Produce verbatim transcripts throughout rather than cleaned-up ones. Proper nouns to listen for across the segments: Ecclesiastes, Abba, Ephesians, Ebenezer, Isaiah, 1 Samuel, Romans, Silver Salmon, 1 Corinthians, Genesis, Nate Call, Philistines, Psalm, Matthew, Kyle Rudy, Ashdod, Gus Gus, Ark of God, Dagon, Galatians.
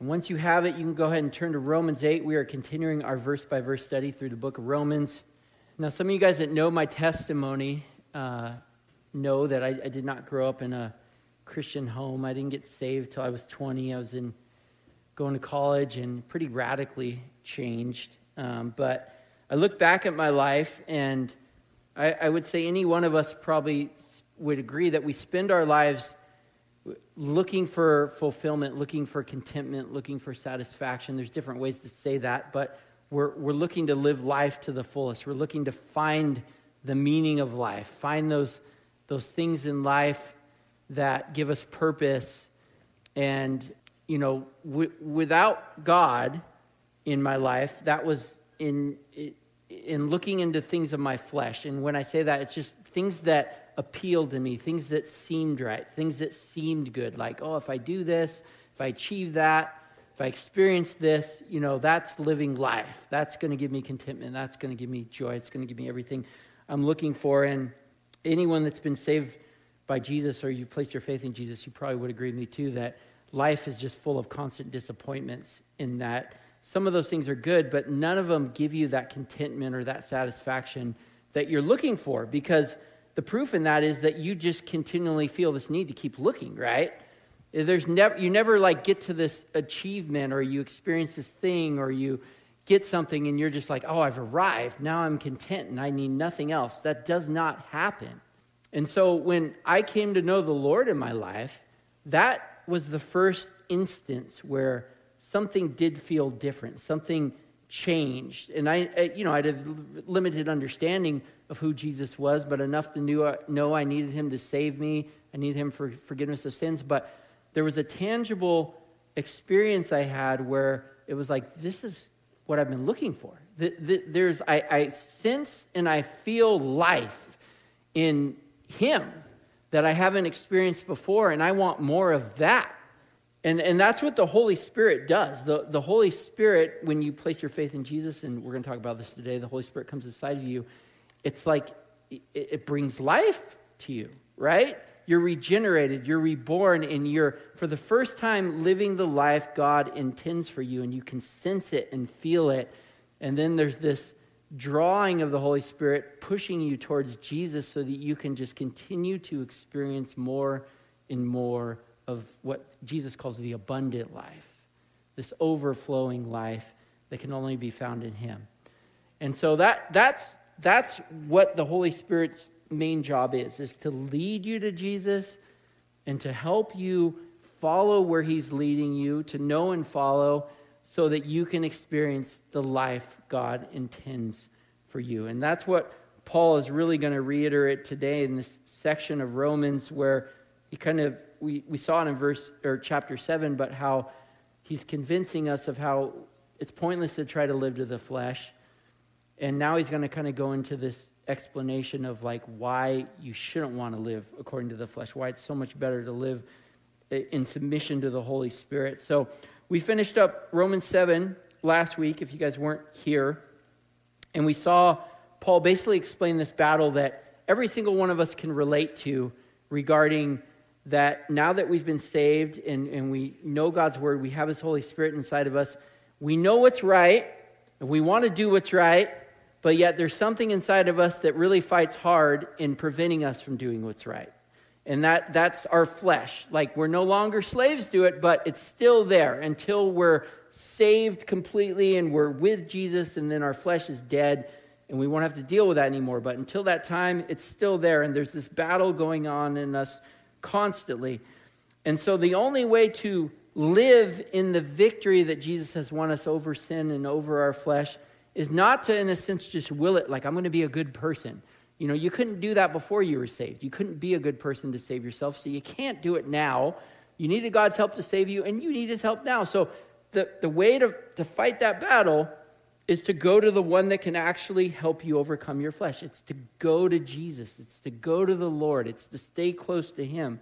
And once you have it, you can go ahead and turn to Romans eight. We are continuing our verse-by-verse study through the book of Romans. Now, some of you guys that know my testimony uh, know that I, I did not grow up in a Christian home. I didn't get saved till I was twenty. I was in going to college and pretty radically changed. Um, but I look back at my life, and I, I would say any one of us probably would agree that we spend our lives looking for fulfillment, looking for contentment, looking for satisfaction. There's different ways to say that, but we're we're looking to live life to the fullest. We're looking to find the meaning of life, find those those things in life that give us purpose. And you know, w- without God in my life, that was in in looking into things of my flesh. And when I say that, it's just things that appealed to me, things that seemed right, things that seemed good, like, oh, if I do this, if I achieve that, if I experience this, you know, that's living life. That's going to give me contentment. That's going to give me joy. It's going to give me everything I'm looking for. And anyone that's been saved by Jesus, or you placed your faith in Jesus, you probably would agree with me too, that life is just full of constant disappointments, in that some of those things are good, but none of them give you that contentment or that satisfaction that you're looking for, because the proof in that is that you just continually feel this need to keep looking, right? There's never you never like get to this achievement, or you experience this thing, or you get something and you're just like, oh, I've arrived. Now I'm content and I need nothing else. That does not happen. And so when I came to know the Lord in my life, that was the first instance where something did feel different. Something changed. And I, I you know, I had a limited understanding of who Jesus was, but enough to knew, know I needed him to save me. I needed him for forgiveness of sins. But there was a tangible experience I had where it was like, this is what I've been looking for. There's, I, I sense and I feel life in him that I haven't experienced before, and I want more of that. And and that's what the Holy Spirit does. The, the Holy Spirit, when you place your faith in Jesus, and we're going to talk about this today, the Holy Spirit comes inside of you. It's like it brings life to you, right? You're regenerated, you're reborn, and you're, for the first time, living the life God intends for you, and you can sense it and feel it. And then there's this drawing of the Holy Spirit pushing you towards Jesus so that you can just continue to experience more and more of what Jesus calls the abundant life, this overflowing life that can only be found in him. And so that that's... That's what the Holy Spirit's main job is, is to lead you to Jesus and to help you follow where he's leading you, to know and follow so that you can experience the life God intends for you. And that's what Paul is really going to reiterate today in this section of Romans, where he kind of, we, we saw it in verse or chapter seven, but how he's convincing us of how it's pointless to try to live to the flesh. And now he's going to kind of go into this explanation of like why you shouldn't want to live according to the flesh, why it's so much better to live in submission to the Holy Spirit. So we finished up Romans seven last week, if you guys weren't here. And we saw Paul basically explain this battle that every single one of us can relate to, regarding that now that we've been saved and, and we know God's word, we have his Holy Spirit inside of us. We know what's right, and we want to do what's right. But yet there's something inside of us that really fights hard in preventing us from doing what's right. And that that's our flesh. Like, we're no longer slaves to it, but it's still there until we're saved completely and we're with Jesus, and then our flesh is dead and we won't have to deal with that anymore. But until that time, it's still there, and there's this battle going on in us constantly. And so the only way to live in the victory that Jesus has won us over sin and over our flesh is not to, in a sense, just will it like, I'm going to be a good person. You know, you couldn't do that before you were saved. You couldn't be a good person to save yourself, so you can't do it now. You needed God's help to save you, and you need his help now. So the, the way to, to fight that battle is to go to the one that can actually help you overcome your flesh. It's to go to Jesus. It's to go to the Lord. It's to stay close to him.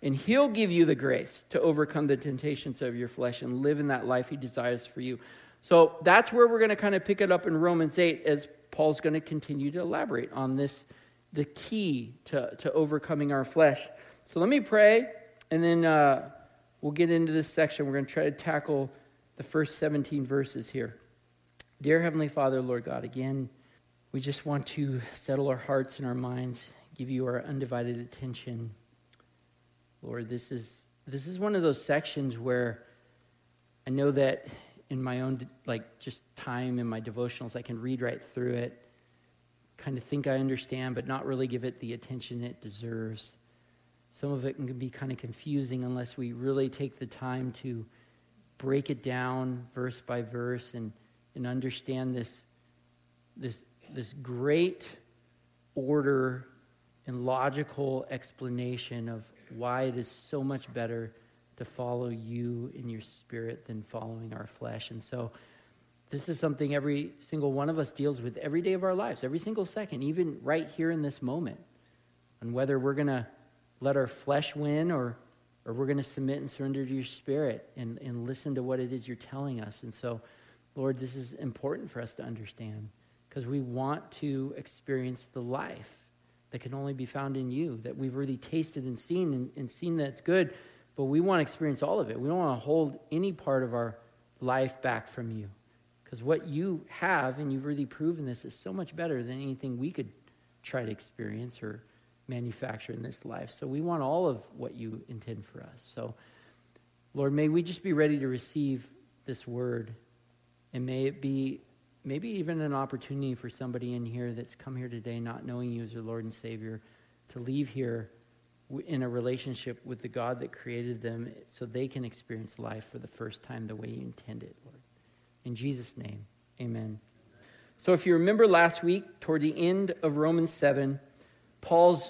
And he'll give you the grace to overcome the temptations of your flesh and live in that life he desires for you. So that's where we're going to kind of pick it up in Romans eight, as Paul's going to continue to elaborate on this, the key to, to overcoming our flesh. So let me pray, and then uh, we'll get into this section. We're going to try to tackle the first seventeen verses here. Dear Heavenly Father, Lord God, again, we just want to settle our hearts and our minds, give you our undivided attention. Lord, this is this is one of those sections where I know that in my own, like, just time in my devotionals, I can read right through it, kind of think I understand, but not really give it the attention it deserves. Some of it can be kind of confusing unless we really take the time to break it down verse by verse and and understand this this this great order and logical explanation of why it is so much better to follow you in your spirit than following our flesh. And so this is something every single one of us deals with every day of our lives, every single second, even right here in this moment, on whether we're going to let our flesh win or or we're going to submit and surrender to your spirit and, and listen to what it is you're telling us. And so, Lord, this is important for us to understand because we want to experience the life that can only be found in you, that we've already tasted and seen and, and seen that's good, but we want to experience all of it. We don't want to hold any part of our life back from you because what you have, and you've already proven this, is so much better than anything we could try to experience or manufacture in this life. So we want all of what you intend for us. So, Lord, may we just be ready to receive this word, and may it be maybe even an opportunity for somebody in here that's come here today not knowing you as your Lord and Savior to leave here in a relationship with the God that created them so they can experience life for the first time the way you intend it, Lord. In Jesus' name, amen. So if you remember last week, toward the end of Romans seven, Paul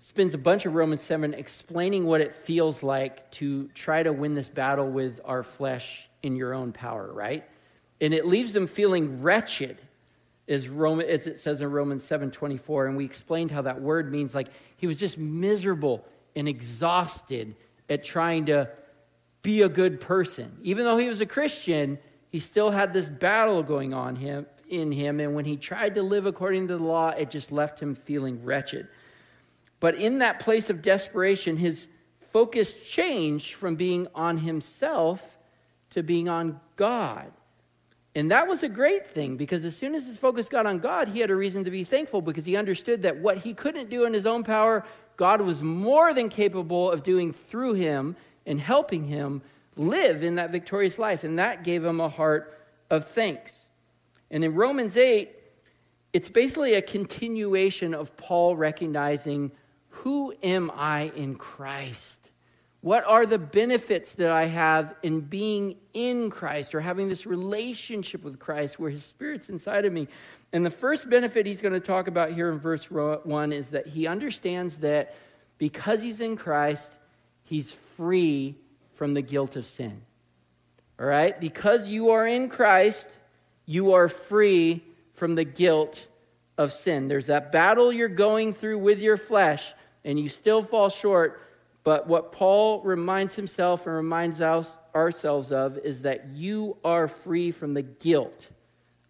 spends a bunch of Romans seven explaining what it feels like to try to win this battle with our flesh in your own power, right? And it leaves them feeling wretched, as, Roman, as it says in Romans seven twenty-four. And we explained how that word means, like, he was just miserable and exhausted at trying to be a good person. Even though he was a Christian, he still had this battle going on him. in him, and when he tried to live according to the law, it just left him feeling wretched. But in that place of desperation, his focus changed from being on himself to being on God. And that was a great thing, because as soon as his focus got on God, he had a reason to be thankful, because he understood that what he couldn't do in his own power, God was more than capable of doing through him and helping him live in that victorious life. And that gave him a heart of thanks. And in Romans eight, it's basically a continuation of Paul recognizing, who am I in Christ? What are the benefits that I have in being in Christ, or having this relationship with Christ where his spirit's inside of me? And the first benefit he's going to talk about here in verse one is that he understands that because he's in Christ, he's free from the guilt of sin. All right? Because you are in Christ, you are free from the guilt of sin. There's that battle you're going through with your flesh, and you still fall short. But what Paul reminds himself and reminds us, ourselves of, is that you are free from the guilt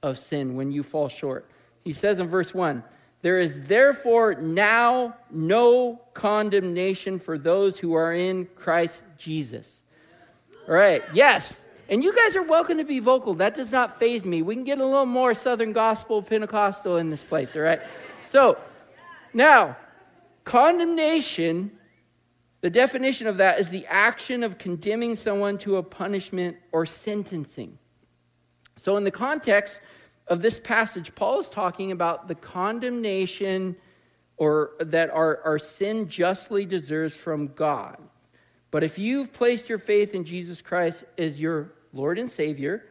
of sin when you fall short. He says in verse one, there is therefore now no condemnation for those who are in Christ Jesus. All right, yes. And you guys are welcome to be vocal. That does not faze me. We can get a little more Southern Gospel Pentecostal in this place, all right? So, now, condemnation, the definition of that is the action of condemning someone to a punishment or sentencing. So in the context of this passage, Paul is talking about the condemnation or that our, our sin justly deserves from God. But if you've placed your faith in Jesus Christ as your Lord and Savior,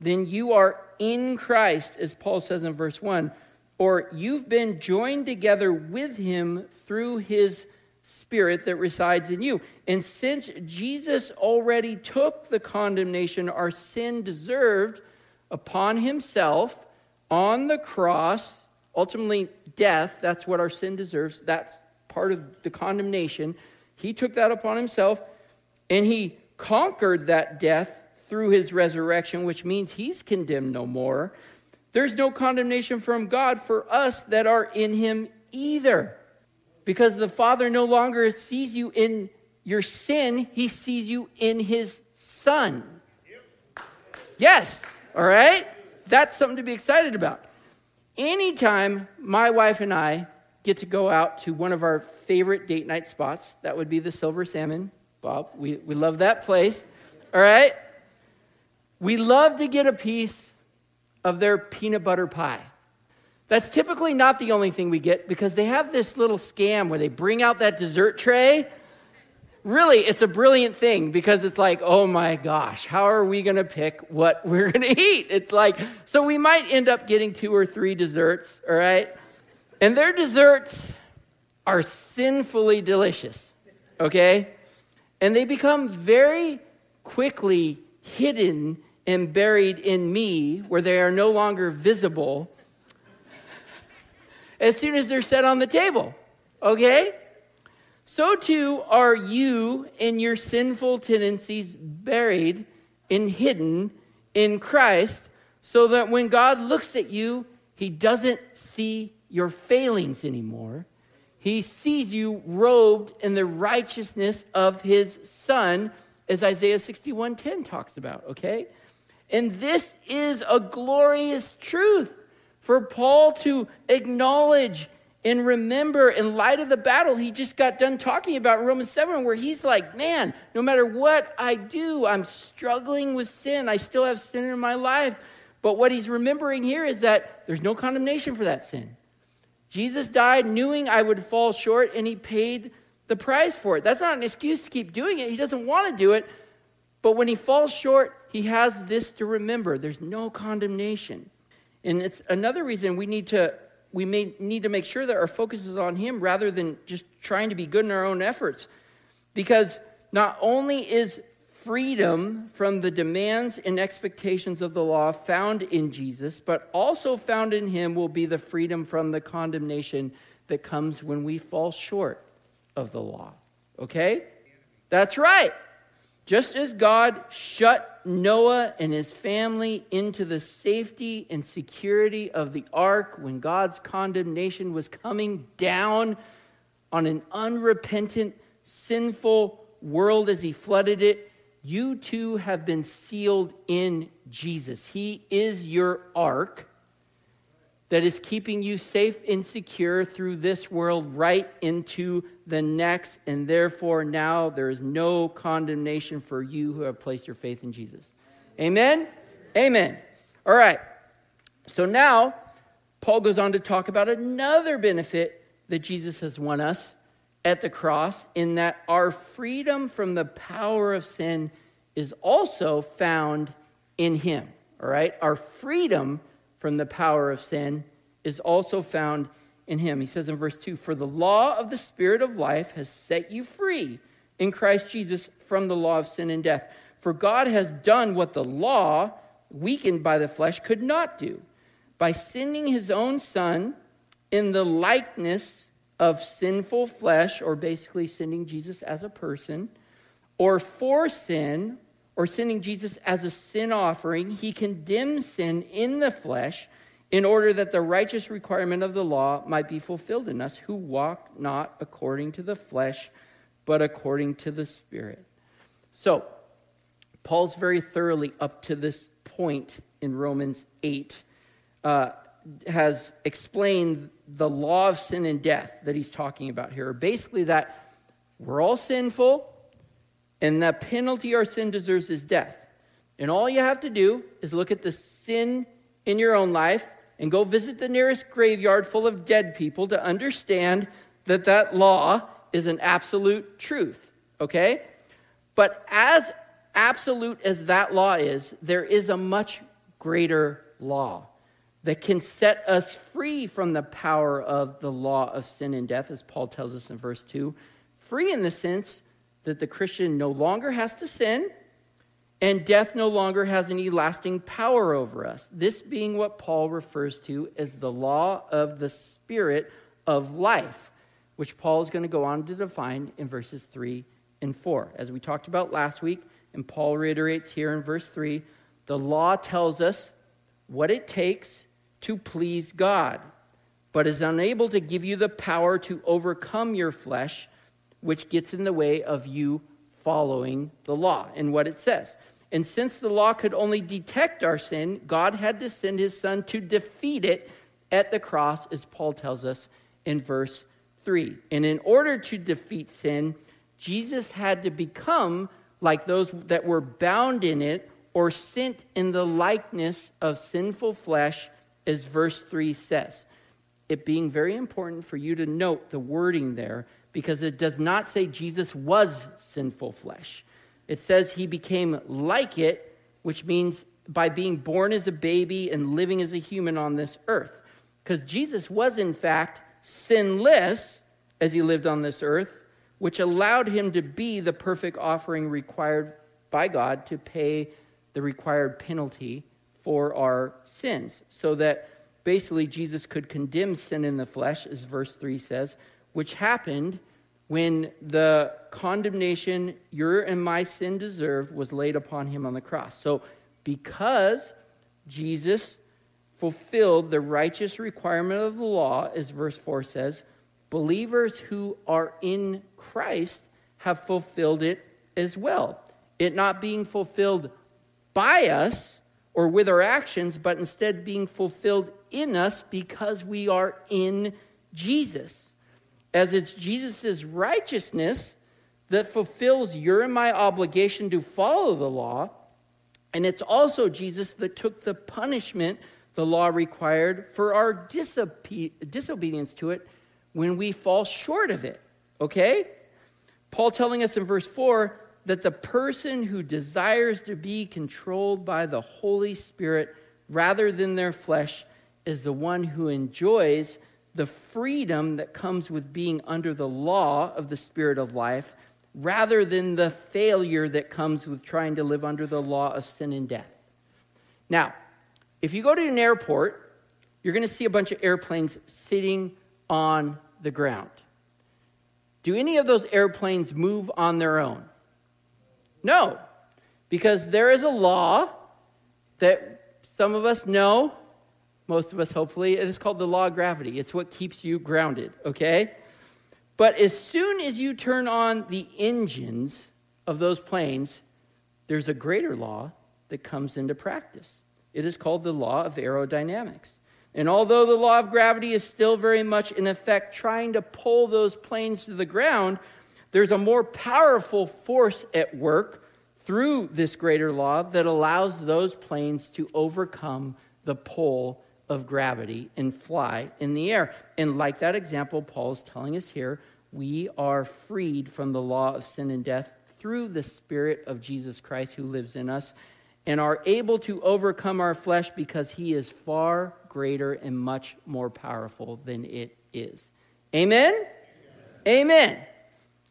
then you are in Christ, as Paul says in verse one, or you've been joined together with him through his spirit that resides in you. And since Jesus already took the condemnation our sin deserved upon himself on the cross, ultimately death, that's what our sin deserves, that's part of the condemnation. He took that upon himself, and he conquered that death through his resurrection, which means he's condemned no more. There's no condemnation from God for us that are in him either, because the Father no longer sees you in your sin. He sees you in his Son. Yep. Yes, all right? That's something to be excited about. Anytime my wife and I get to go out to one of our favorite date night spots, that would be the Silver Salmon, Bob. We, we love that place, all right? We love to get a piece of their peanut butter pie. That's typically not the only thing we get, because they have this little scam where they bring out that dessert tray. Really, it's a brilliant thing, because it's like, oh my gosh, how are we going to pick what we're going to eat? It's like, so we might end up getting two or three desserts, all right? And their desserts are sinfully delicious, okay? And they become very quickly hidden and buried in me, where they are no longer visible as soon as they're set on the table, okay? So too are you and your sinful tendencies buried and hidden in Christ, so that when God looks at you, he doesn't see your failings anymore. He sees you robed in the righteousness of his Son, as Isaiah sixty-one ten talks about, okay? And this is a glorious truth for Paul to acknowledge and remember in light of the battle he just got done talking about in Romans seven, where he's like, man, no matter what I do, I'm struggling with sin. I still have sin in my life. But what he's remembering here is that there's no condemnation for that sin. Jesus died knowing I would fall short, and he paid the price for it. That's not an excuse to keep doing it. He doesn't want to do it. But when he falls short, he has this to remember. There's no condemnation. And it's another reason we need to we may need to make sure that our focus is on him rather than just trying to be good in our own efforts. Because not only is freedom from the demands and expectations of the law found in Jesus, but also found in him will be the freedom from the condemnation that comes when we fall short of the law. Okay? That's right. Just as God shut Noah and his family into the safety and security of the ark when God's condemnation was coming down on an unrepentant, sinful world as he flooded it, you too have been sealed in Jesus. He is your ark that is keeping you safe and secure through this world right into the next, and therefore now there is no condemnation for you who have placed your faith in Jesus. Amen? Amen. All right. So now, Paul goes on to talk about another benefit that Jesus has won us at the cross, in that our freedom from the power of sin is also found in him. All right? Our freedom from the power of sin is also found in him. He says in verse two, for the law of the Spirit of life has set you free in Christ Jesus from the law of sin and death. For God has done what the law, weakened by the flesh, could not do, by sending his own Son in the likeness of sinful flesh, or basically sending Jesus as a person, or for sin, or sending Jesus as a sin offering, he condemns sin in the flesh in order that the righteous requirement of the law might be fulfilled in us who walk not according to the flesh, but according to the Spirit. So, Paul's very thoroughly up to this point in Romans eight uh, has explained the law of sin and death that he's talking about here. Basically that we're all sinful, and the penalty our sin deserves is death. And all you have to do is look at the sin in your own life and go visit the nearest graveyard full of dead people to understand that that law is an absolute truth, okay? But as absolute as that law is, there is a much greater law that can set us free from the power of the law of sin and death, as Paul tells us in verse two. Free in the sense that the Christian no longer has to sin, and death no longer has any lasting power over us. This being what Paul refers to as the law of the Spirit of life, which Paul is going to go on to define in verses three and four. As we talked about last week, and Paul reiterates here in verse three, the law tells us what it takes to please God, but is unable to give you the power to overcome your flesh, which gets in the way of you following the law and what it says. And since the law could only detect our sin, God had to send his son to defeat it at the cross, as Paul tells us in verse three. And in order to defeat sin, Jesus had to become like those that were bound in it or sent in the likeness of sinful flesh, as verse three says. It being very important for you to note the wording there, because it does not say Jesus was sinful flesh. It says he became like it, which means by being born as a baby and living as a human on this earth. Because Jesus was, in fact, sinless as he lived on this earth, which allowed him to be the perfect offering required by God to pay the required penalty for our sins. So that basically Jesus could condemn sin in the flesh, as verse three says, which happened when the condemnation your and my sin deserved was laid upon him on the cross. So because Jesus fulfilled the righteous requirement of the law, as verse four says, believers who are in Christ have fulfilled it as well. It not being fulfilled by us or with our actions, but instead being fulfilled in us because we are in Jesus. As it's Jesus' righteousness that fulfills your and my obligation to follow the law, and it's also Jesus that took the punishment the law required for our disobe- disobedience to it when we fall short of it, okay? Paul telling us in verse four that the person who desires to be controlled by the Holy Spirit rather than their flesh is the one who enjoys the freedom that comes with being under the law of the Spirit of life, rather than the failure that comes with trying to live under the law of sin and death. Now, if you go to an airport, you're going to see a bunch of airplanes sitting on the ground. Do any of those airplanes move on their own? No, because there is a law that some of us know, most of us, hopefully. It is called the law of gravity. It's what keeps you grounded, okay? But as soon as you turn on the engines of those planes, there's a greater law that comes into practice. It is called the law of aerodynamics. And although the law of gravity is still very much in effect trying to pull those planes to the ground, there's a more powerful force at work through this greater law that allows those planes to overcome the pull of gravity and fly in the air. And like that example Paul's telling us here, we are freed from the law of sin and death through the Spirit of Jesus Christ who lives in us, and are able to overcome our flesh because he is far greater and much more powerful than it is. Amen? Amen? Amen.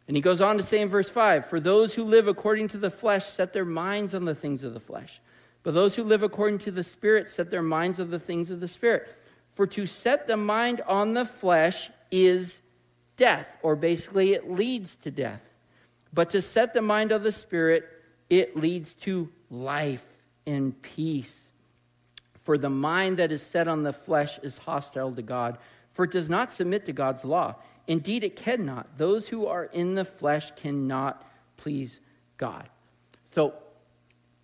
And he goes on to say in verse five, for those who live according to the flesh set their minds on the things of the flesh. But those who live according to the Spirit set their minds on the things of the Spirit. For to set the mind on the flesh is death, or basically it leads to death. But to set the mind on the Spirit, it leads to life and peace. For the mind that is set on the flesh is hostile to God, for it does not submit to God's law. Indeed, it cannot. Those who are in the flesh cannot please God. So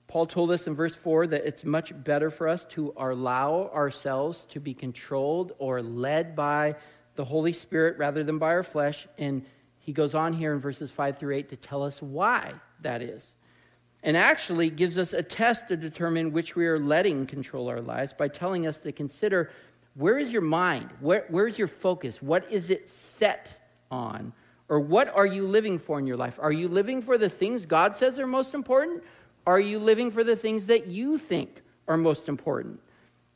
Paul told us in verse four that it's much better for us to allow ourselves to be controlled or led by the Holy Spirit rather than by our flesh. And he goes on here in verses five through eight to tell us why that is. And actually gives us a test to determine which we are letting control our lives by telling us to consider, where is your mind? Where, where's your focus? What is it set on? Or what are you living for in your life? Are you living for the things God says are most important? Are you living for the things that you think are most important?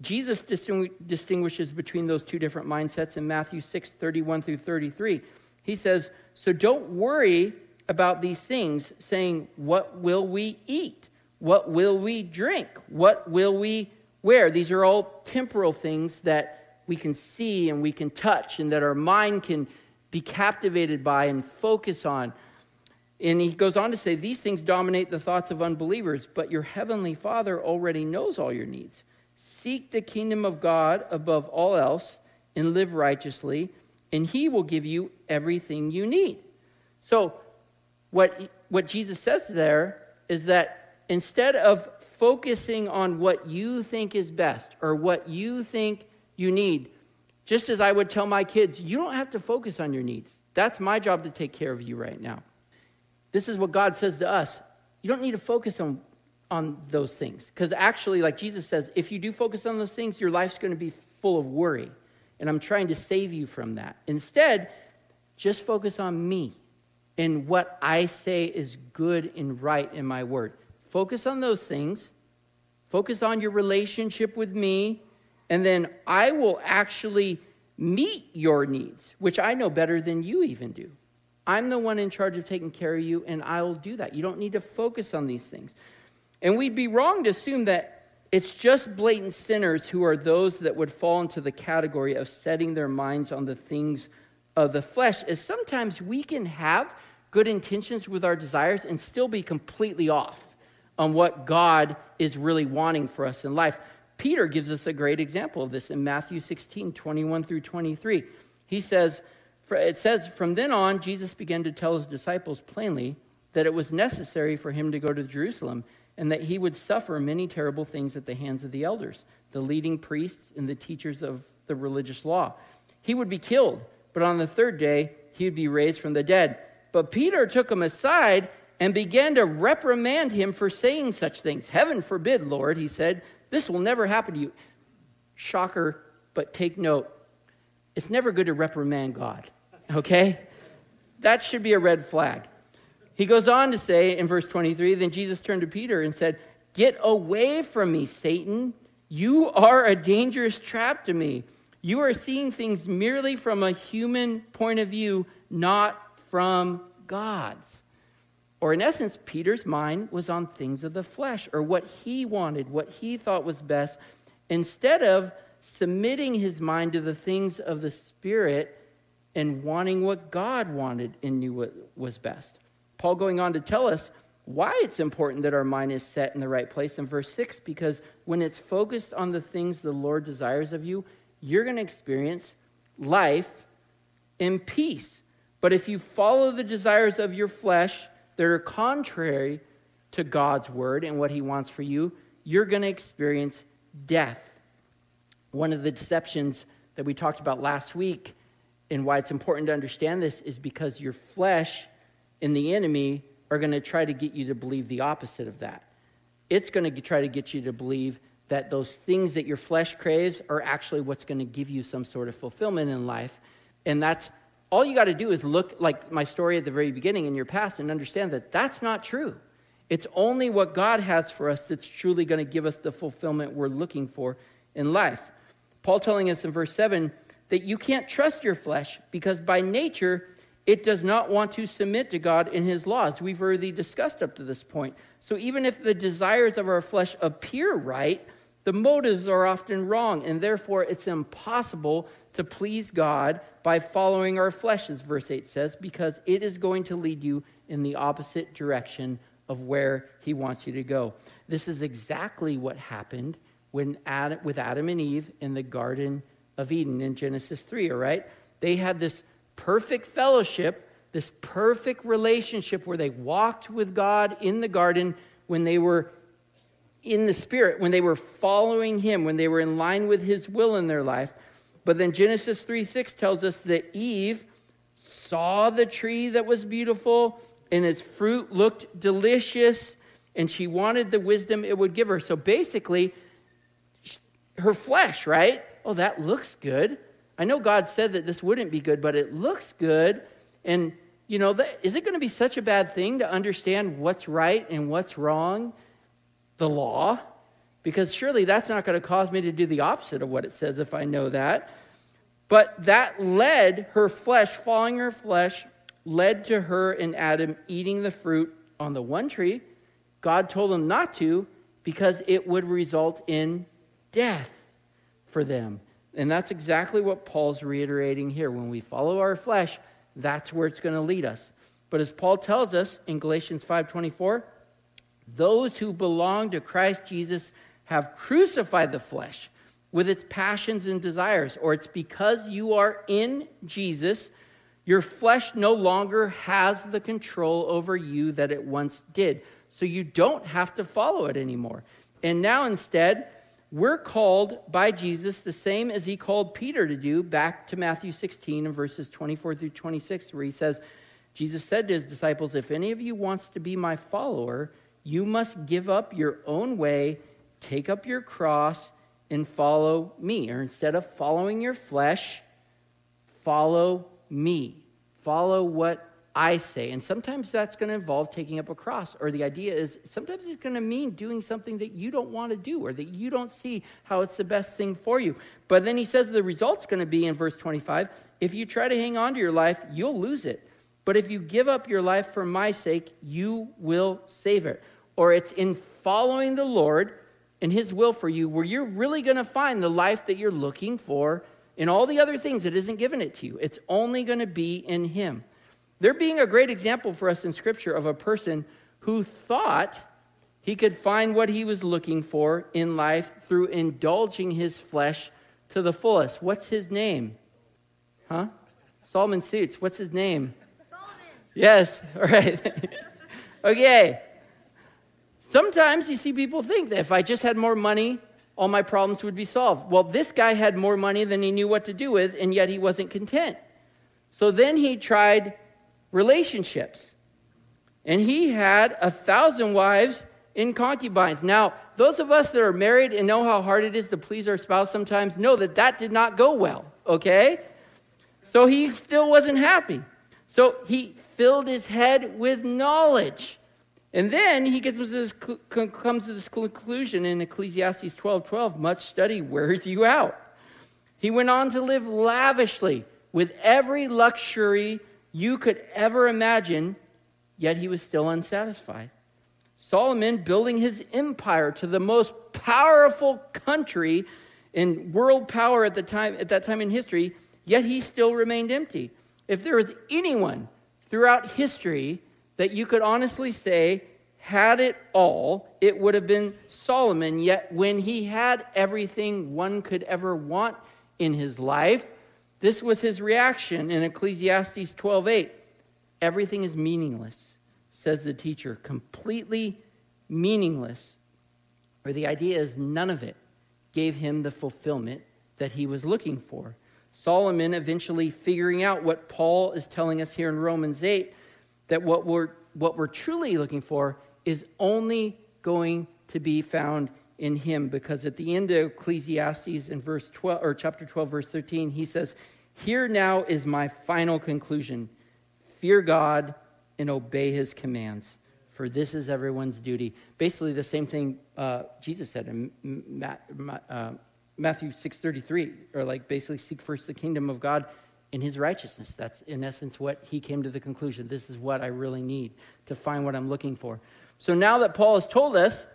Jesus distingu- distinguishes between those two different mindsets in Matthew six, thirty-one through thirty-three. He says, so don't worry about these things, saying, what will we eat? What will we drink? What will we wear? These are all temporal things that we can see and we can touch and that our mind can be captivated by and focus on. And he goes on to say, these things dominate the thoughts of unbelievers, but your heavenly Father already knows all your needs. Seek the kingdom of God above all else and live righteously, and he will give you everything you need. So what, what Jesus says there is that instead of focusing on what you think is best or what you think you need, just as I would tell my kids, you don't have to focus on your needs. That's my job to take care of you right now. This is what God says to us. You don't need to focus on, on those things. Because actually, like Jesus says, if you do focus on those things, your life's going to be full of worry. And I'm trying to save you from that. Instead, just focus on me and what I say is good and right in my word. Focus on those things. Focus on your relationship with me. And then I will actually meet your needs, which I know better than you even do. I'm the one in charge of taking care of you, and I will do that. You don't need to focus on these things. And we'd be wrong to assume that it's just blatant sinners who are those that would fall into the category of setting their minds on the things of the flesh, as sometimes we can have good intentions with our desires and still be completely off on what God is really wanting for us in life. Peter gives us a great example of this in Matthew sixteen, twenty-one through twenty-three. He says, it says, from then on, Jesus began to tell his disciples plainly that it was necessary for him to go to Jerusalem and that he would suffer many terrible things at the hands of the elders, the leading priests and the teachers of the religious law. He would be killed, but on the third day, he would be raised from the dead. But Peter took him aside and began to reprimand him for saying such things. Heaven forbid, Lord, he said, this will never happen to you. Shocker, but take note. It's never good to reprimand God, okay? That should be a red flag. He goes on to say in verse twenty-three, then Jesus turned to Peter and said, get away from me, Satan. You are a dangerous trap to me. You are seeing things merely from a human point of view, not from God's. Or in essence, Peter's mind was on things of the flesh, or what he wanted, what he thought was best, instead of submitting his mind to the things of the Spirit and wanting what God wanted and knew what was best. Paul going on to tell us why it's important that our mind is set in the right place in verse six, because when it's focused on the things the Lord desires of you, you're going to experience life and peace. But if you follow the desires of your flesh, that are contrary to God's word and what he wants for you, you're going to experience death. One of the deceptions that we talked about last week and why it's important to understand this is because your flesh and the enemy are going to try to get you to believe the opposite of that. It's going to try to get you to believe that those things that your flesh craves are actually what's going to give you some sort of fulfillment in life. And that's all you got to do is look like my story at the very beginning in your past and understand that that's not true. It's only what God has for us that's truly going to give us the fulfillment we're looking for in life. Paul telling us in verse seven that you can't trust your flesh because by nature it does not want to submit to God in his laws. We've already discussed up to this point. So even if the desires of our flesh appear right, the motives are often wrong, and therefore it's impossible to please God by following our flesh, as verse eight says, because it is going to lead you in the opposite direction of where he wants you to go. This is exactly what happened when Adam, with Adam and Eve in the Garden of Eden in Genesis three, all right? They had this perfect fellowship, this perfect relationship where they walked with God in the garden when they were in the Spirit, when they were following him, when they were in line with his will in their life. But then Genesis three six tells us that Eve saw the tree that was beautiful and its fruit looked delicious and she wanted the wisdom it would give her. So basically, her flesh, right? Oh, that looks good. I know God said that this wouldn't be good, but it looks good. And, you know, that, is it going to be such a bad thing to understand what's right and what's wrong? The law, because surely that's not going to cause me to do the opposite of what it says if I know that. But that led her flesh, following her flesh, led to her and Adam eating the fruit on the one tree. God told them not to because it would result in death for them. And that's exactly what Paul's reiterating here. When we follow our flesh, that's where it's going to lead us. But as Paul tells us in Galatians five twenty-four, those who belong to Christ Jesus have crucified the flesh with its passions and desires, or it's because you are in Jesus, your flesh no longer has the control over you that it once did. so you don't have to follow it anymore. And now instead, we're called by Jesus the same as he called Peter to do, back to Matthew sixteen and verses twenty-four through twenty-six, where he says, Jesus said to his disciples, if any of you wants to be my follower, you must give up your own way, take up your cross, and follow me. Or instead of following your flesh, follow me. Follow what I say. And sometimes that's going to involve taking up a cross. Or the idea is sometimes it's going to mean doing something that you don't want to do or that you don't see how it's the best thing for you. But then he says the result's going to be in verse twenty-five. If you try to hang on to your life, you'll lose it. But if you give up your life for my sake, you will save it. Or it's in following the Lord and his will for you where you're really going to find the life that you're looking for and all the other things that isn't given it to you. It's only going to be in him. There being a great example for us in Scripture of a person who thought he could find what he was looking for in life through indulging his flesh to the fullest. What's his name? Huh? Solomon Suits. What's his name? Yes, all right. Okay. Sometimes you see people think that if I just had more money, all my problems would be solved. Well, this guy had more money than he knew what to do with, and yet he wasn't content. So then he tried relationships, and he had a thousand wives and concubines. Now, those of us that are married and know how hard it is to please our spouse sometimes know that that did not go well, okay? So he still wasn't happy. So he filled his head with knowledge. And then he gets to this, comes to this conclusion in Ecclesiastes twelve twelve, much study wears you out. He went on to live lavishly with every luxury you could ever imagine, yet he was still unsatisfied. Solomon, building his empire to the most powerful country in world power at the time at that time in history, yet he still remained empty. If there was anyone throughout history that you could honestly say had it all, it would have been Solomon. Yet when he had everything one could ever want in his life, this was his reaction in Ecclesiastes twelve eight. Everything is meaningless, says the teacher, completely meaningless. Or the idea is none of it gave him the fulfillment that he was looking for. Solomon eventually figuring out what Paul is telling us here in Romans eight, that what we're, what we're truly looking for is only going to be found in him. Because at the end of Ecclesiastes in verse twelve, or chapter twelve, verse thirteen, he says, here now is my final conclusion. Fear God and obey his commands, for this is everyone's duty. Basically the same thing uh, Jesus said in Matt, uh, Matthew six thirty-three, or like basically seek first the kingdom of God and his righteousness. That's in essence what he came to the conclusion. This is what I really need to find what I'm looking for. So now that Paul has told us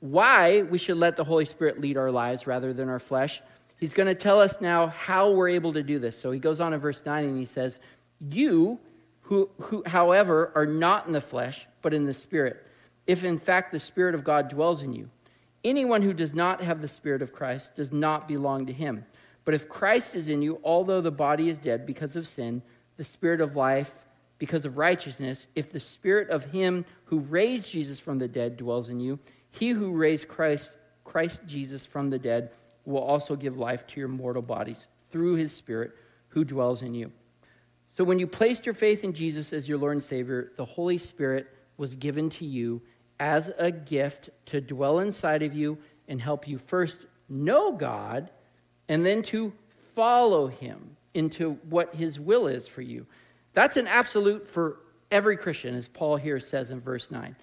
why we should let the Holy Spirit lead our lives rather than our flesh, he's going to tell us now how we're able to do this. So he goes on in verse nine and he says, you who, who however are not in the flesh but in the Spirit, if in fact the Spirit of God dwells in you. Anyone who does not have the Spirit of Christ does not belong to him. But if Christ is in you, although the body is dead because of sin, the Spirit of life because of righteousness, if the Spirit of him who raised Jesus from the dead dwells in you, he who raised Christ, Christ Jesus from the dead will also give life to your mortal bodies through his Spirit who dwells in you. So when you placed your faith in Jesus as your Lord and Savior, the Holy Spirit was given to you as a gift to dwell inside of you and help you first know God and then to follow him into what his will is for you. That's an absolute for every Christian, as Paul here says in verse nine.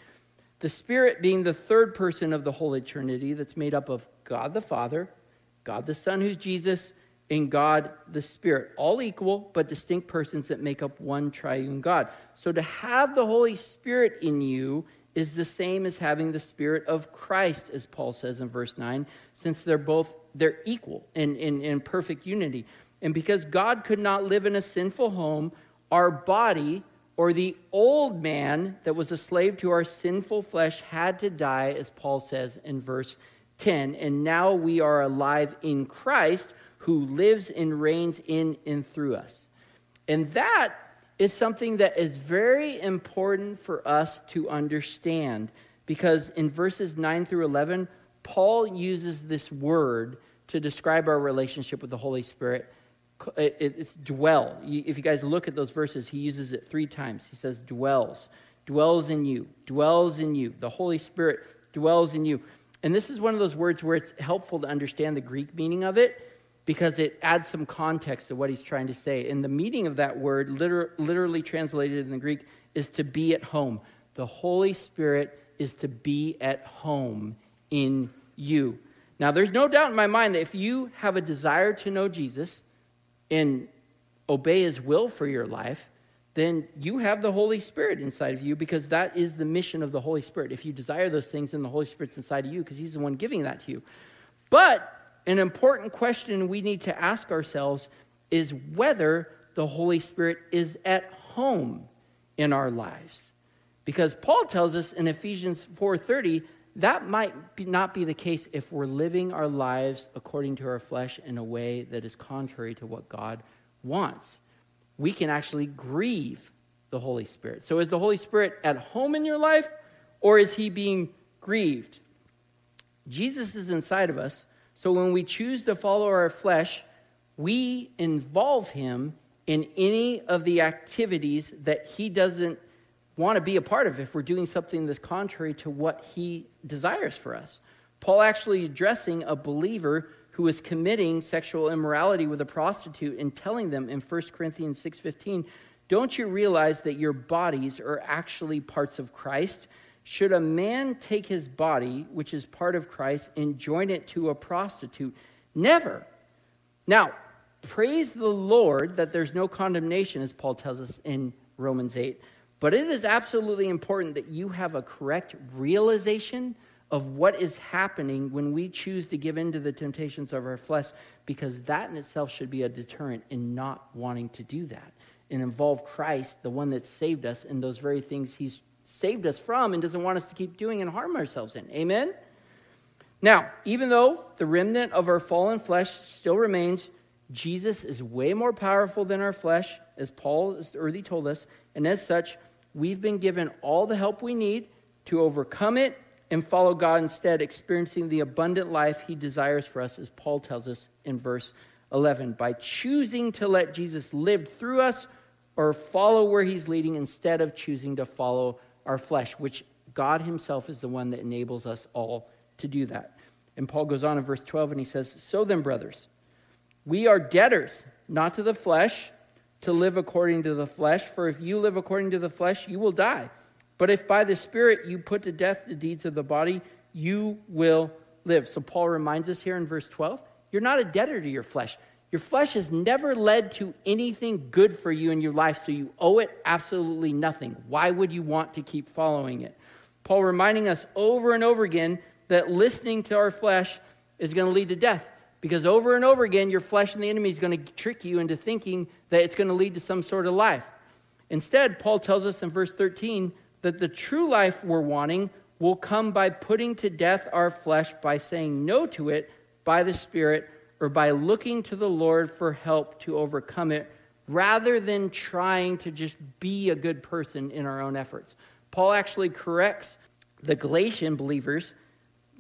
The Spirit being the third person of the whole eternity that's made up of God the Father, God the Son, who's Jesus, and God the Spirit, all equal but distinct persons that make up one triune God. So to have the Holy Spirit in you is the same as having the Spirit of Christ, as Paul says in verse nine, since they're both, they're equal in, in, in perfect unity. And because God could not live in a sinful home, our body or the old man that was a slave to our sinful flesh had to die, as Paul says in verse ten. And now we are alive in Christ who lives and reigns in and through us. And that is something that is very important for us to understand, because in verses nine through eleven, Paul uses this word to describe our relationship with the Holy Spirit. It's dwell. If you guys look at those verses, he uses it three times. He says dwells, dwells in you, dwells in you. The Holy Spirit dwells in you. And this is one of those words where it's helpful to understand the Greek meaning of it, because it adds some context to what he's trying to say. And the meaning of that word, liter- literally translated in the Greek, is to be at home. The Holy Spirit is to be at home in you. Now, there's no doubt in my mind that if you have a desire to know Jesus and obey his will for your life, then you have the Holy Spirit inside of you, because that is the mission of the Holy Spirit. If you desire those things, then the Holy Spirit's inside of you, because he's the one giving that to you. But an important question we need to ask ourselves is whether the Holy Spirit is at home in our lives. Because Paul tells us in Ephesians four thirty, that might be, not be the case if we're living our lives according to our flesh in a way that is contrary to what God wants. We can actually grieve the Holy Spirit. So is the Holy Spirit at home in your life, or is he being grieved? Jesus is inside of us. So when we choose to follow our flesh, we involve him in any of the activities that he doesn't want to be a part of if we're doing something that's contrary to what he desires for us. Paul actually addressing a believer who is committing sexual immorality with a prostitute and telling them in First Corinthians six fifteen, "Don't you realize that your bodies are actually parts of Christ? Should a man take his body, which is part of Christ, and join it to a prostitute? Never." Now, praise the Lord that there's no condemnation, as Paul tells us in Romans eight. But it is absolutely important that you have a correct realization of what is happening when we choose to give in to the temptations of our flesh, because that in itself should be a deterrent in not wanting to do that and involve Christ, the one that saved us, in those very things he's saved us from and doesn't want us to keep doing and harm ourselves in. Amen? Now, even though the remnant of our fallen flesh still remains, Jesus is way more powerful than our flesh, as Paul has already told us, and as such, we've been given all the help we need to overcome it and follow God instead, experiencing the abundant life he desires for us, as Paul tells us in verse eleven. By choosing to let Jesus live through us or follow where he's leading instead of choosing to follow our flesh, which God himself is the one that enables us all to do that. And Paul goes on in verse twelve and he says, "So then, brothers, we are debtors, not to the flesh, to live according to the flesh. For if you live according to the flesh, you will die. But if by the Spirit you put to death the deeds of the body, you will live." So Paul reminds us here in verse twelve, you're not a debtor to your flesh. Your flesh has never led to anything good for you in your life, so you owe it absolutely nothing. Why would you want to keep following it? Paul reminding us over and over again that listening to our flesh is going to lead to death, because over and over again, your flesh and the enemy is going to trick you into thinking that it's going to lead to some sort of life. Instead, Paul tells us in verse thirteen that the true life we're wanting will come by putting to death our flesh by saying no to it by the Spirit, or by looking to the Lord for help to overcome it, rather than trying to just be a good person in our own efforts. Paul actually corrects the Galatian believers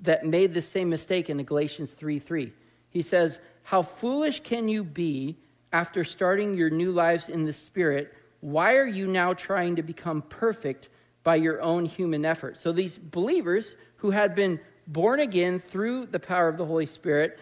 that made the same mistake in Galatians three three. He says, "How foolish can you be after starting your new lives in the Spirit? Why are you now trying to become perfect by your own human effort?" So these believers who had been born again through the power of the Holy Spirit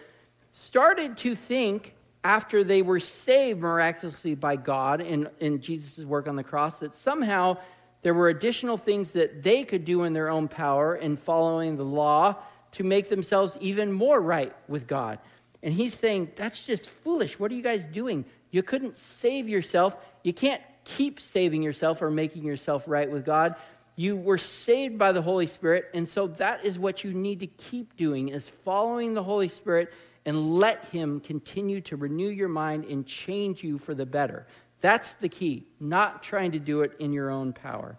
started to think, after they were saved miraculously by God in, in Jesus' work on the cross, that somehow there were additional things that they could do in their own power in following the law to make themselves even more right with God. And he's saying, that's just foolish. What are you guys doing? You couldn't save yourself. You can't keep saving yourself or making yourself right with God. You were saved by the Holy Spirit, and so that is what you need to keep doing, is following the Holy Spirit and let him continue to renew your mind and change you for the better. That's the key, not trying to do it in your own power.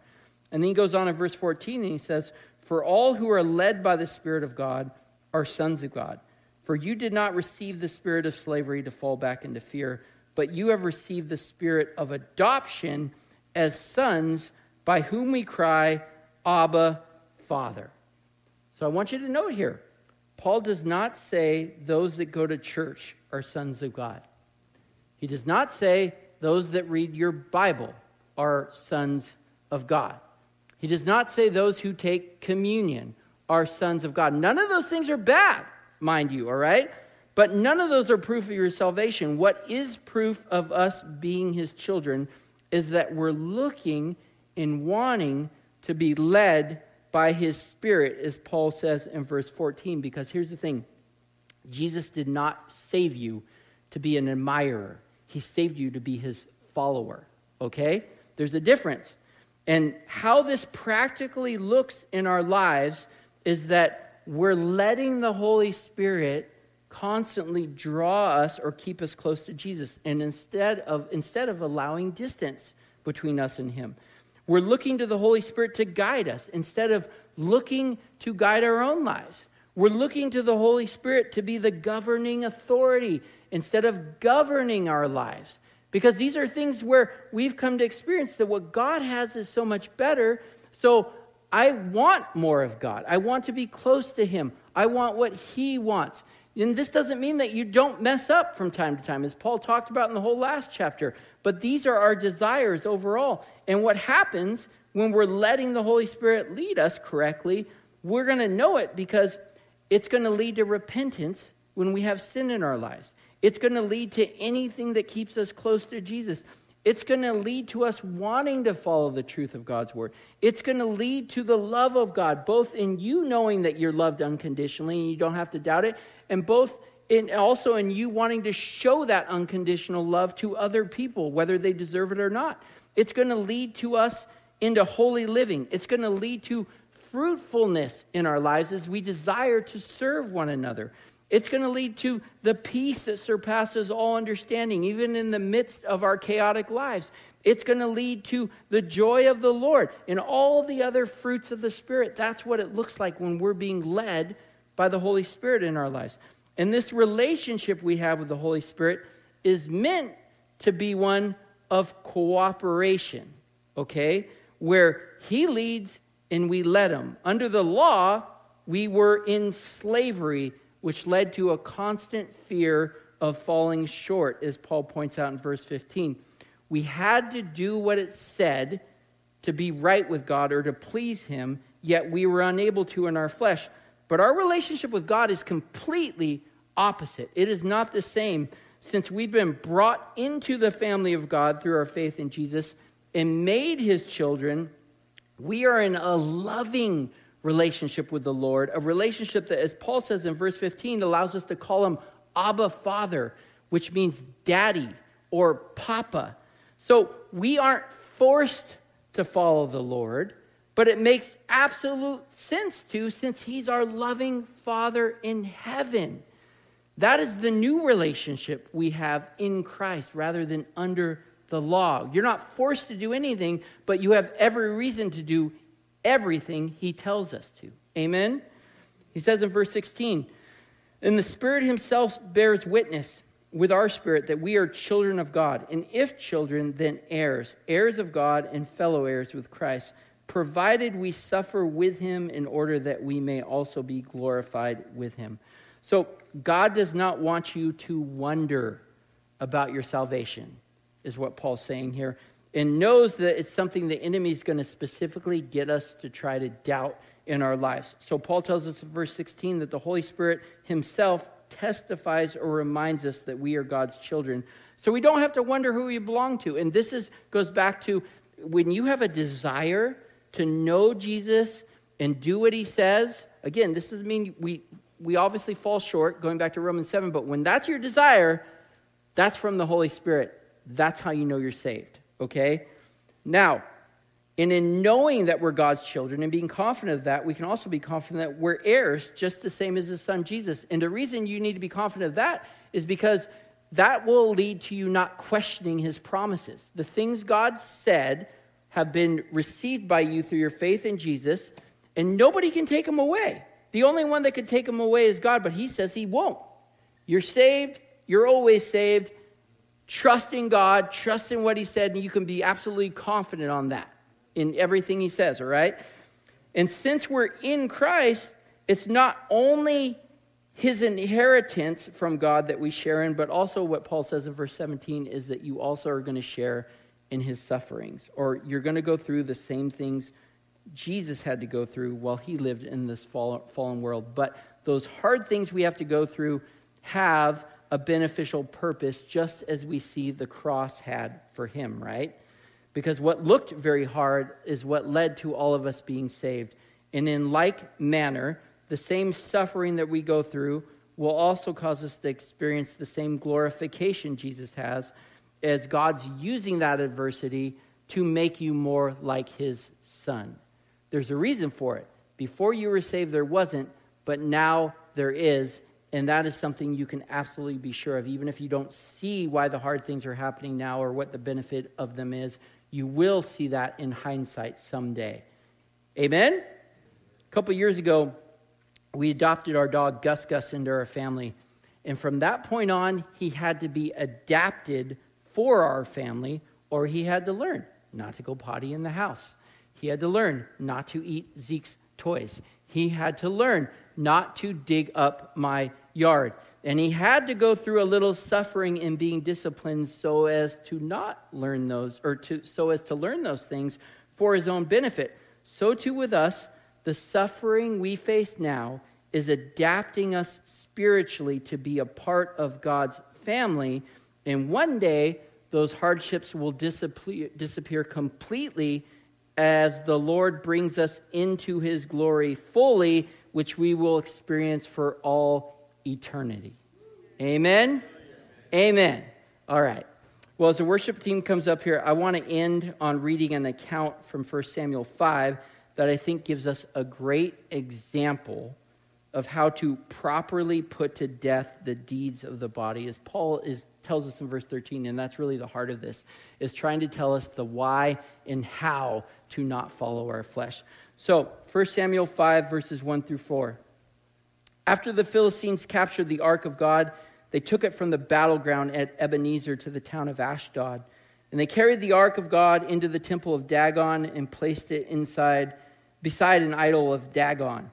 And then he goes on in verse fourteen and he says, "For all who are led by the Spirit of God are sons of God. For you did not receive the spirit of slavery to fall back into fear, but you have received the spirit of adoption as sons, by whom we cry, Abba, Father." So I want you to note here, Paul does not say those that go to church are sons of God. He does not say those that read your Bible are sons of God. He does not say those who take communion are sons of God. None of those things are bad, mind you, all right? But none of those are proof of your salvation. What is proof of us being his children is that we're looking and wanting to be led by his Spirit, as Paul says in verse fourteen. Because here's the thing. Jesus did not save you to be an admirer. He saved you to be his follower, okay? There's a difference. And how this practically looks in our lives is that we're letting the Holy Spirit constantly draw us or keep us close to Jesus. And instead of, instead of allowing distance between us and him, we're looking to the Holy Spirit to guide us instead of looking to guide our own lives. We're looking to the Holy Spirit to be the governing authority instead of governing our lives. Because these are things where we've come to experience that what God has is so much better. So I want more of God. I want to be close to him. I want what he wants. And this doesn't mean that you don't mess up from time to time, as Paul talked about in the whole last chapter. But these are our desires overall. And what happens when we're letting the Holy Spirit lead us correctly, we're going to know it because it's going to lead to repentance when we have sin in our lives. It's going to lead to anything that keeps us close to Jesus. It's going to lead to us wanting to follow the truth of God's word. It's going to lead to the love of God, both in you knowing that you're loved unconditionally and you don't have to doubt it, and both in also in you wanting to show that unconditional love to other people, whether they deserve it or not. It's going to lead to us into holy living. It's going to lead to fruitfulness in our lives as we desire to serve one another. It's going to lead to the peace that surpasses all understanding, even in the midst of our chaotic lives. It's going to lead to the joy of the Lord and all the other fruits of the Spirit. That's what it looks like when we're being led by the Holy Spirit in our lives. And this relationship we have with the Holy Spirit is meant to be one of cooperation, okay? Where he leads and we let him. Under the law, we were in slavery, which led to a constant fear of falling short, as Paul points out in verse fifteen. We had to do what it said to be right with God or to please him, yet we were unable to in our flesh. But our relationship with God is completely opposite. It is not the same, since we've been brought into the family of God through our faith in Jesus and made his children. We are in a loving relationship. Relationship with the Lord, a relationship that, as Paul says in verse fifteen, allows us to call him Abba Father, which means daddy or papa. So we aren't forced to follow the Lord, but it makes absolute sense to, since he's our loving Father in heaven. That is the new relationship we have in Christ rather than under the law. You're not forced to do anything, but you have every reason to do everything he tells us to. Amen? He says in verse sixteen, and the Spirit himself bears witness with our spirit that we are children of God. And if children, then heirs, heirs of God and fellow heirs with Christ, provided we suffer with him in order that we may also be glorified with him. So God does not want you to wonder about your salvation, is what Paul's saying here. And knows that it's something the enemy is going to specifically get us to try to doubt in our lives. So Paul tells us in verse sixteen that the Holy Spirit himself testifies or reminds us that we are God's children. So we don't have to wonder who we belong to. And this is goes back to when you have a desire to know Jesus and do what he says. Again, this doesn't mean we, we obviously fall short, going back to Romans seven. But when that's your desire, that's from the Holy Spirit. That's how you know you're saved. Okay? Now, and in knowing that we're God's children and being confident of that, we can also be confident that we're heirs just the same as his son Jesus. And the reason you need to be confident of that is because that will lead to you not questioning his promises. The things God said have been received by you through your faith in Jesus, and nobody can take them away. The only one that could take them away is God, but he says he won't. You're saved. You're always saved. Trust in God, trust in what he said, and you can be absolutely confident on that in everything he says, all right? And since we're in Christ, it's not only his inheritance from God that we share in, but also what Paul says in verse seventeen is that you also are going to share in his sufferings, or you're going to go through the same things Jesus had to go through while he lived in this fallen world. But those hard things we have to go through have a beneficial purpose, just as we see the cross had for him, right? Because what looked very hard is what led to all of us being saved. And in like manner, the same suffering that we go through will also cause us to experience the same glorification Jesus has, as God's using that adversity to make you more like his son. There's a reason for it. Before you were saved, there wasn't, but now there is, and that is something you can absolutely be sure of. Even if you don't see why the hard things are happening now or what the benefit of them is, you will see that in hindsight someday. Amen? A couple years ago, we adopted our dog Gus Gus into our family, and from that point on, he had to be adapted for our family, or he had to learn not to go potty in the house. He had to learn not to eat Zeke's toys. He had to learn not to dig up my yard. And he had to go through a little suffering in being disciplined so as to not learn those, or to so as to learn those things for his own benefit. So too with us, the suffering we face now is adapting us spiritually to be a part of God's family. And one day, those hardships will disappear, disappear completely as the Lord brings us into his glory fully, which we will experience for all eternity. Amen? Amen. All right. Well, as the worship team comes up here, I want to end on reading an account from First Samuel five that I think gives us a great example of how to properly put to death the deeds of the body, as Paul is tells us in verse thirteen, and that's really the heart of this, is trying to tell us the why and how to not follow our flesh. So, First Samuel five, verses one through four. After the Philistines captured the Ark of God, they took it from the battleground at Ebenezer to the town of Ashdod, and they carried the Ark of God into the temple of Dagon and placed it inside beside an idol of Dagon.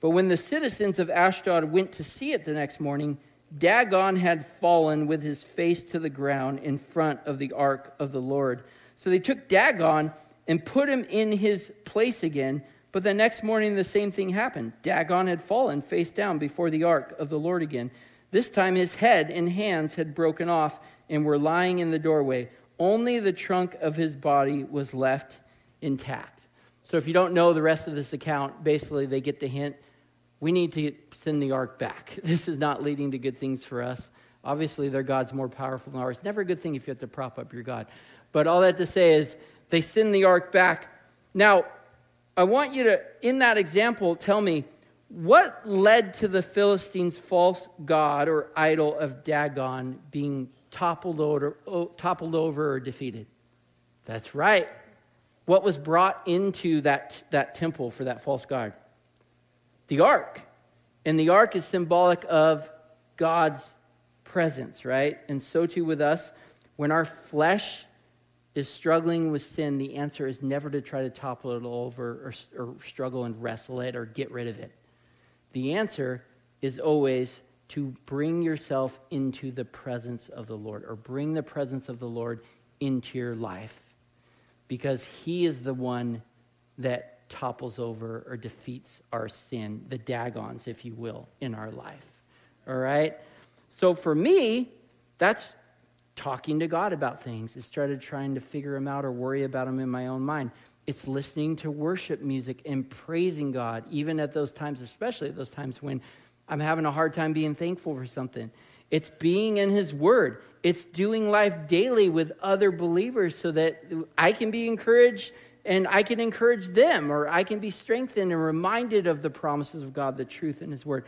But when the citizens of Ashdod went to see it the next morning, Dagon had fallen with his face to the ground in front of the ark of the Lord. So they took Dagon and put him in his place again. But the next morning, the same thing happened. Dagon had fallen face down before the ark of the Lord again. This time his head and hands had broken off and were lying in the doorway. Only the trunk of his body was left intact. So if you don't know the rest of this account, basically they get the hint. We need to send the ark back. This is not leading to good things for us. Obviously, their God's more powerful than ours. It's never a good thing if you have to prop up your God. But all that to say is they send the ark back. Now, I want you to, in that example, tell me, what led to the Philistines' false god or idol of Dagon being toppled over, toppled over or defeated? That's right. What was brought into that, that temple for that false god? The ark. And the ark is symbolic of God's presence, right? And so too with us, when our flesh is struggling with sin, the answer is never to try to topple it over or, or struggle and wrestle it or get rid of it. The answer is always to bring yourself into the presence of the Lord, or bring the presence of the Lord into your life, because he is the one that topples over or defeats our sin, the Dagons, if you will, in our life. All right? So for me, that's talking to God about things. Instead of trying to figure them out or worry about them in my own mind, it's listening to worship music and praising God, even at those times, especially at those times when I'm having a hard time being thankful for something. It's being in his word. It's doing life daily with other believers so that I can be encouraged and I can encourage them, or I can be strengthened and reminded of the promises of God, the truth in his word.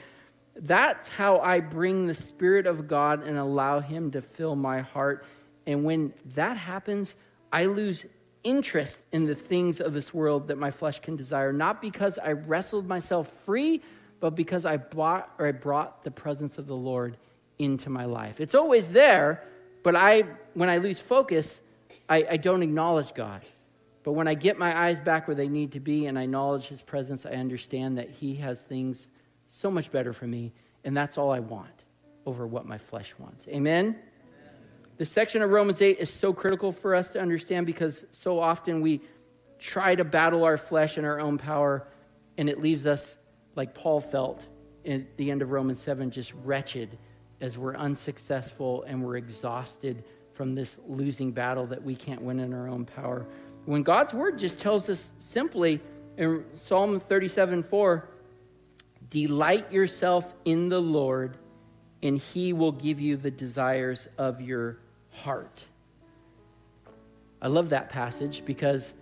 That's how I bring the Spirit of God and allow him to fill my heart. And when that happens, I lose interest in the things of this world that my flesh can desire, not because I wrestled myself free, but because I brought, or I brought the presence of the Lord into my life. It's always there, but I, when I lose focus, I, I don't acknowledge God. But when I get my eyes back where they need to be and I acknowledge his presence, I understand that he has things so much better for me, and that's all I want over what my flesh wants. Amen? This section of Romans eight is so critical for us to understand because so often we try to battle our flesh in our own power, and it leaves us, like Paul felt at the end of Romans seven, just wretched as we're unsuccessful and we're exhausted from this losing battle that we can't win in our own power. When God's word just tells us simply in Psalm thirty-seven four, delight yourself in the Lord, and he will give you the desires of your heart. I love that passage because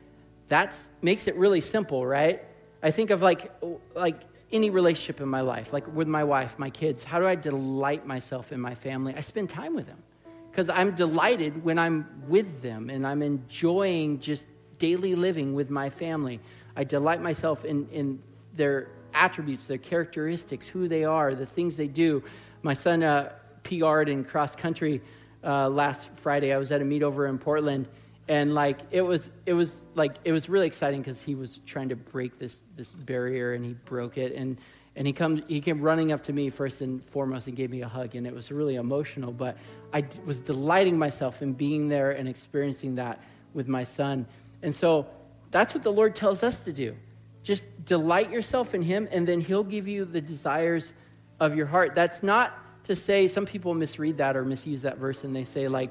that makes it really simple, right? I think of like, like any relationship in my life, like with my wife, my kids. How do I delight myself in my family? I spend time with them because I'm delighted when I'm with them and I'm enjoying just daily living with my family. I delight myself in, in their attributes, their characteristics, who they are, the things they do. My son uh, P R'd in cross country uh, last Friday. I was at a meet over in Portland, and like it was, it was like it was really exciting because he was trying to break this this barrier, and he broke it, and and he comes he came running up to me first and foremost and gave me a hug, and it was really emotional. But I d- was delighting myself in being there and experiencing that with my son, and so that's what the Lord tells us to do: just delight yourself in Him, and then He'll give you the desires of your heart. That's not to say, some people misread that or misuse that verse and they say like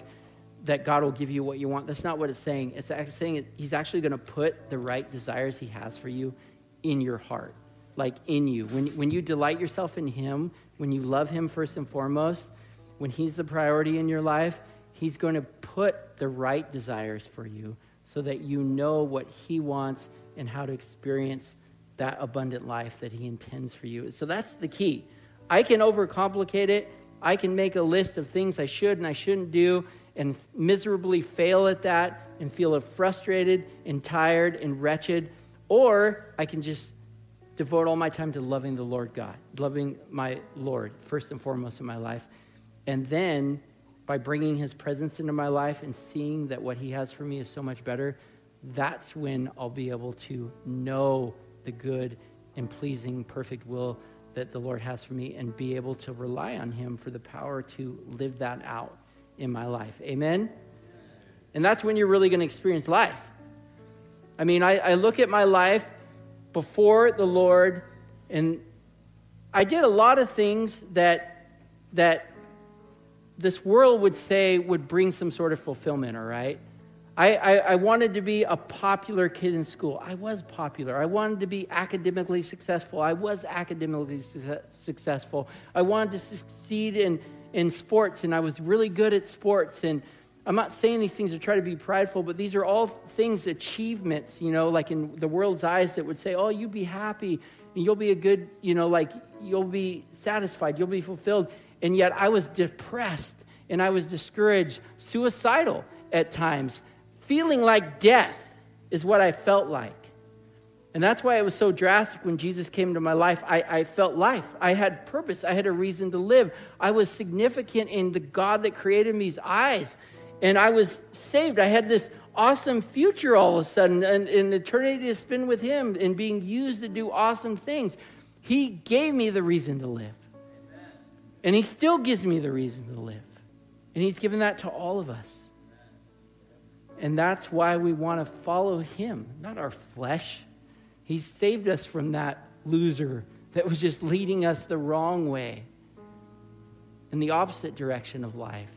that God will give you what you want. That's not what it's saying. It's actually saying he's actually gonna put the right desires he has for you in your heart, like in you. When, when you delight yourself in him, when you love him first and foremost, when he's the priority in your life, he's gonna put the right desires for you so that you know what he wants and how to experience that abundant life that he intends for you. So that's the key. I can overcomplicate it. I can make a list of things I should and I shouldn't do and miserably fail at that and feel frustrated and tired and wretched. Or I can just devote all my time to loving the Lord God, loving my Lord first and foremost in my life. And then by bringing his presence into my life and seeing that what he has for me is so much better, that's when I'll be able to know the good and pleasing, perfect will that the Lord has for me and be able to rely on him for the power to live that out in my life. Amen? And that's when you're really going to experience life. I mean, I, I look at my life before the Lord, and I did a lot of things that that this world would say would bring some sort of fulfillment, all right? I, I, I wanted to be a popular kid in school. I was popular. I wanted to be academically successful. I was academically su- successful. I wanted to succeed in, in sports, and I was really good at sports. And I'm not saying these things to try to be prideful, but these are all things, achievements, you know, like in the world's eyes that would say, oh, you'd be happy, and you'll be a good, you know, like you'll be satisfied, you'll be fulfilled. And yet I was depressed, and I was discouraged, suicidal at times. Feeling like death is what I felt like. And that's why it was so drastic when Jesus came into my life. I, I felt life. I had purpose. I had a reason to live. I was significant in the God that created me's eyes. And I was saved. I had this awesome future all of a sudden, an, an eternity to spend with him and being used to do awesome things. He gave me the reason to live. Amen. And he still gives me the reason to live. And he's given that to all of us. And that's why we want to follow him, not our flesh. He saved us from that loser that was just leading us the wrong way in the opposite direction of life.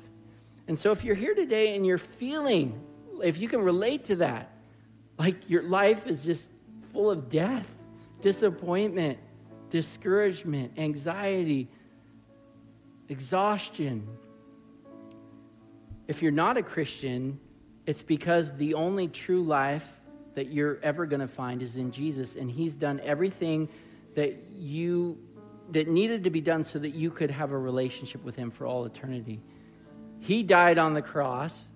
And so if you're here today and you're feeling, if you can relate to that, like your life is just full of death, disappointment, discouragement, anxiety, exhaustion. If you're not a Christian, it's because the only true life that you're ever going to find is in Jesus, and he's done everything that you that needed to be done so that you could have a relationship with him for all eternity. He died on the cross,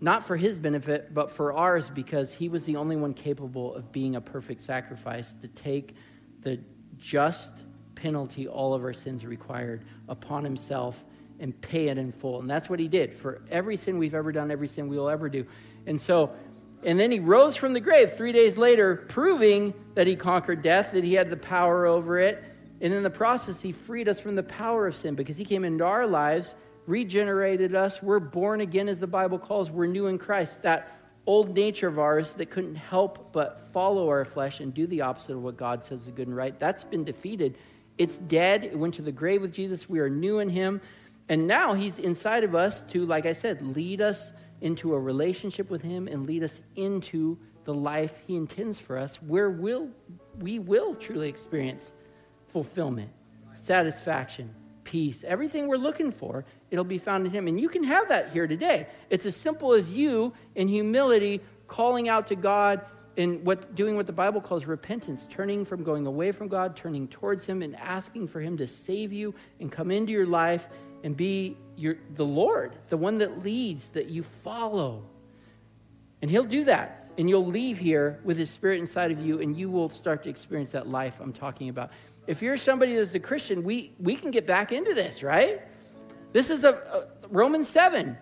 not for his benefit, but for ours, because he was the only one capable of being a perfect sacrifice to take the just penalty all of our sins required upon himself and pay it in full. And that's what he did for every sin we've ever done, every sin we'll ever do. And so, and then he rose from the grave three days later, proving that he conquered death, that he had the power over it, And in the process, he freed us from the power of sin because he came into our lives, regenerated us. We're born again, as the Bible calls. We're new in Christ. That old nature of ours that couldn't help but follow our flesh and do the opposite of what God says is good and right, that's been defeated. It's dead. It went to the grave with Jesus. We are new in him. And now he's inside of us to, like I said, lead us into a relationship with him and lead us into the life he intends for us, where we'll, we will truly experience fulfillment, satisfaction, peace, everything we're looking for. It'll be found in him. And you can have that here today. It's as simple as you, in humility, calling out to God and what, doing what the Bible calls repentance, turning from going away from God, turning towards him and asking for him to save you and come into your life and be your, the Lord, the one that leads, that you follow. And he'll do that. And you'll leave here with his spirit inside of you, and you will start to experience that life I'm talking about. If you're somebody that's a Christian, we, we can get back into this, right? This is a, a Romans seven.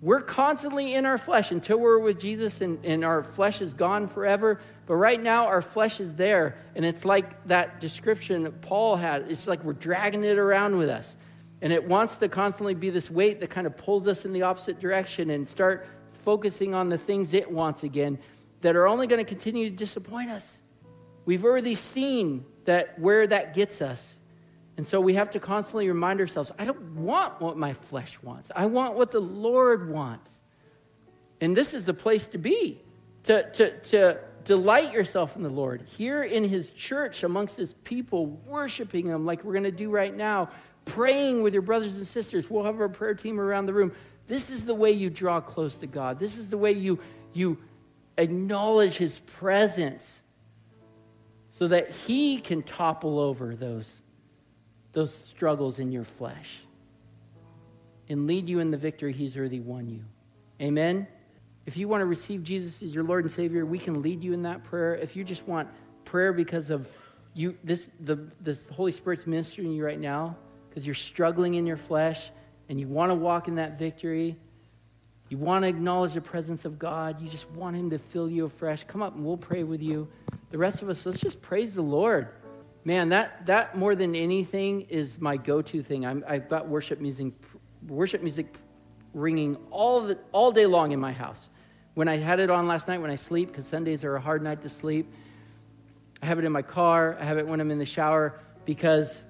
We're constantly in our flesh until we're with Jesus and, and our flesh is gone forever. But right now our flesh is there. And it's like that description that Paul had. It's like we're dragging it around with us. And it wants to constantly be this weight that kind of pulls us in the opposite direction and start focusing on the things it wants again that are only going to continue to disappoint us. We've already seen that where that gets us. And so we have to constantly remind ourselves, I don't want what my flesh wants. I want what the Lord wants. And this is the place to be, to, to, to delight yourself in the Lord. Here in his church, amongst his people, worshiping him like we're going to do right now, praying with your brothers and sisters. We'll have our prayer team around the room. This is the way you draw close to God. This is the way you, you acknowledge his presence so that he can topple over those those struggles in your flesh and lead you in the victory he's already won you. Amen? If you want to receive Jesus as your Lord and Savior, we can lead you in that prayer. If you just want prayer because of you, this the this Holy Spirit's ministering to you right now because you're struggling in your flesh and you want to walk in that victory, you want to acknowledge the presence of God, you just want him to fill you afresh, come up and we'll pray with you. The rest of us, let's just praise the Lord. Man, that that more than anything is my go-to thing. I'm, I've got worship music, worship music ringing all the all day long in my house. When I had it on last night, when I sleep, because Sundays are a hard night to sleep. I have it in my car. I have it when I'm in the shower, because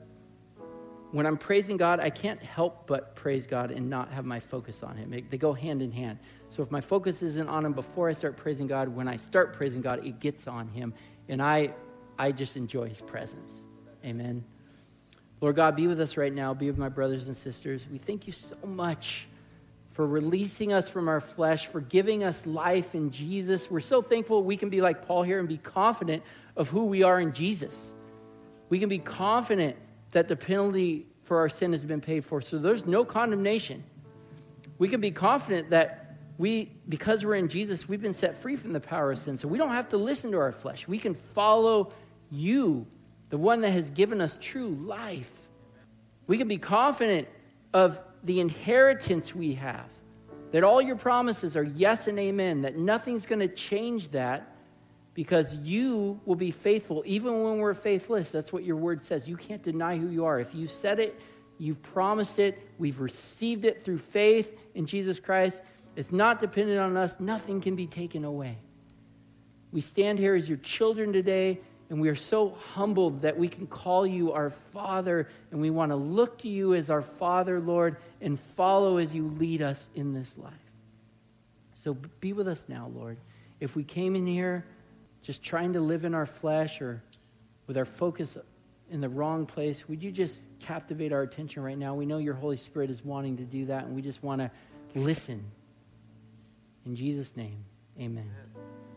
when I'm praising God, I can't help but praise God and not have my focus on him. It, they go hand in hand. So if my focus isn't on him before I start praising God, when I start praising God, it gets on him, and I. I just enjoy his presence. Amen. Lord God, be with us right now. Be with my brothers and sisters. We thank you so much for releasing us from our flesh, for giving us life in Jesus. We're so thankful we can be like Paul here and be confident of who we are in Jesus. We can be confident that the penalty for our sin has been paid for, so there's no condemnation. We can be confident that We, because we're in Jesus, we've been set free from the power of sin. So we don't have to listen to our flesh. We can follow you, the one that has given us true life. We can be confident of the inheritance we have, that all your promises are yes and amen, that nothing's going to change that because you will be faithful even when we're faithless. That's what your word says. You can't deny who you are. If you said it, you've promised it, we've received it through faith in Jesus Christ. It's not dependent on us. Nothing can be taken away. We stand here as your children today, and we are so humbled that we can call you our Father, and we want to look to you as our Father, Lord, and follow as you lead us in this life. So be with us now, Lord. If we came in here just trying to live in our flesh or with our focus in the wrong place, would you just captivate our attention right now? We know your Holy Spirit is wanting to do that, and we just want to listen. In Jesus' name, amen. Amen.